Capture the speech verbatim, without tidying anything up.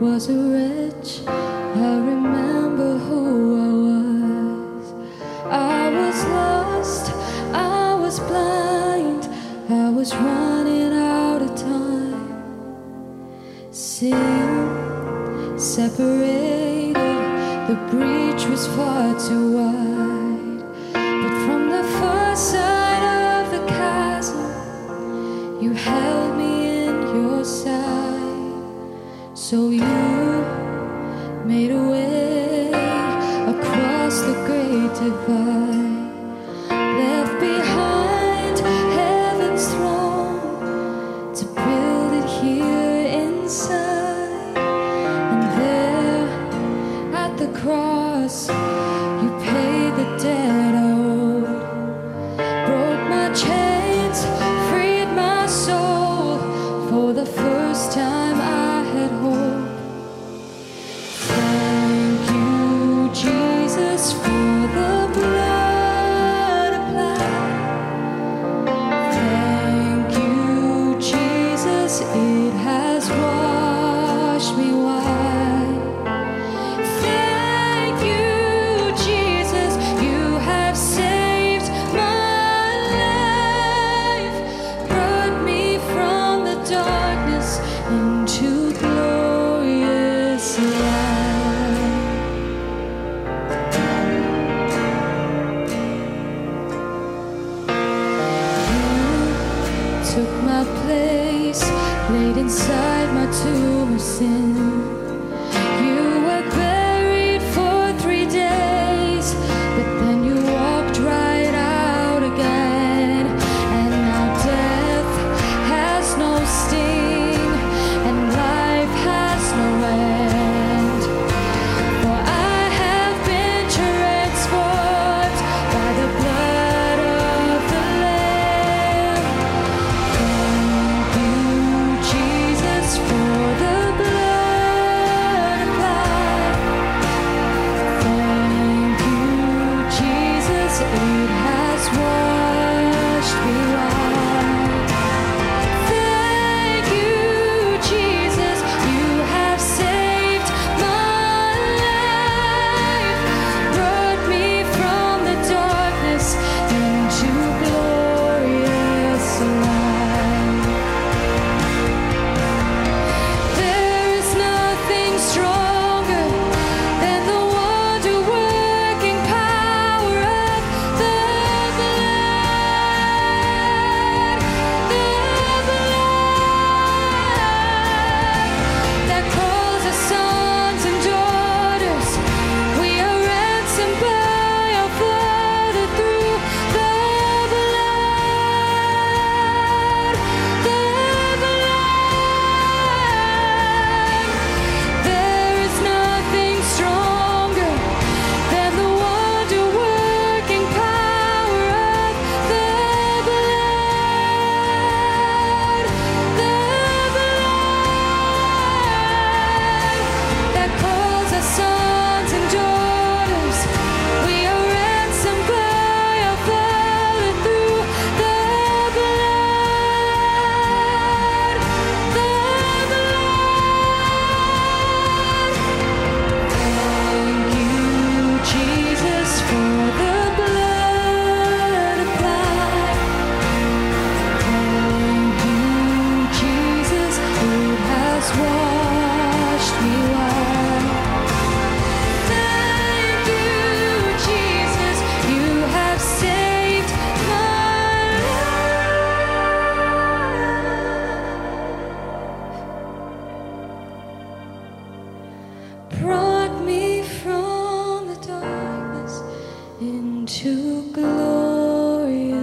was a wretch. I remember who I was. I was lost, I was blind, I was running out of time. Sin separated, the breach was far too wide. But from the far side of the chasm, you held me in your side. So you made a way across the great divide, left behind heaven's throne to build it here inside. And there at the cross, you paid the debt I owed, broke my chains, freed my soul. For the first time I had hope. It has washed me white. Thank you, Jesus, you have saved my life, brought me from the darkness into glorious light. You took my place, laid inside my tomb of sin. You were buried for three days, but then you walked right out again. And now death has no sting, and life has no end. For I have been transformed by the blood of the Lamb. It has washed me white. Thank you, Jesus, you have saved my life, brought me from the darkness into glorious light. There is nothing stronger than the brought me from the darkness into glory.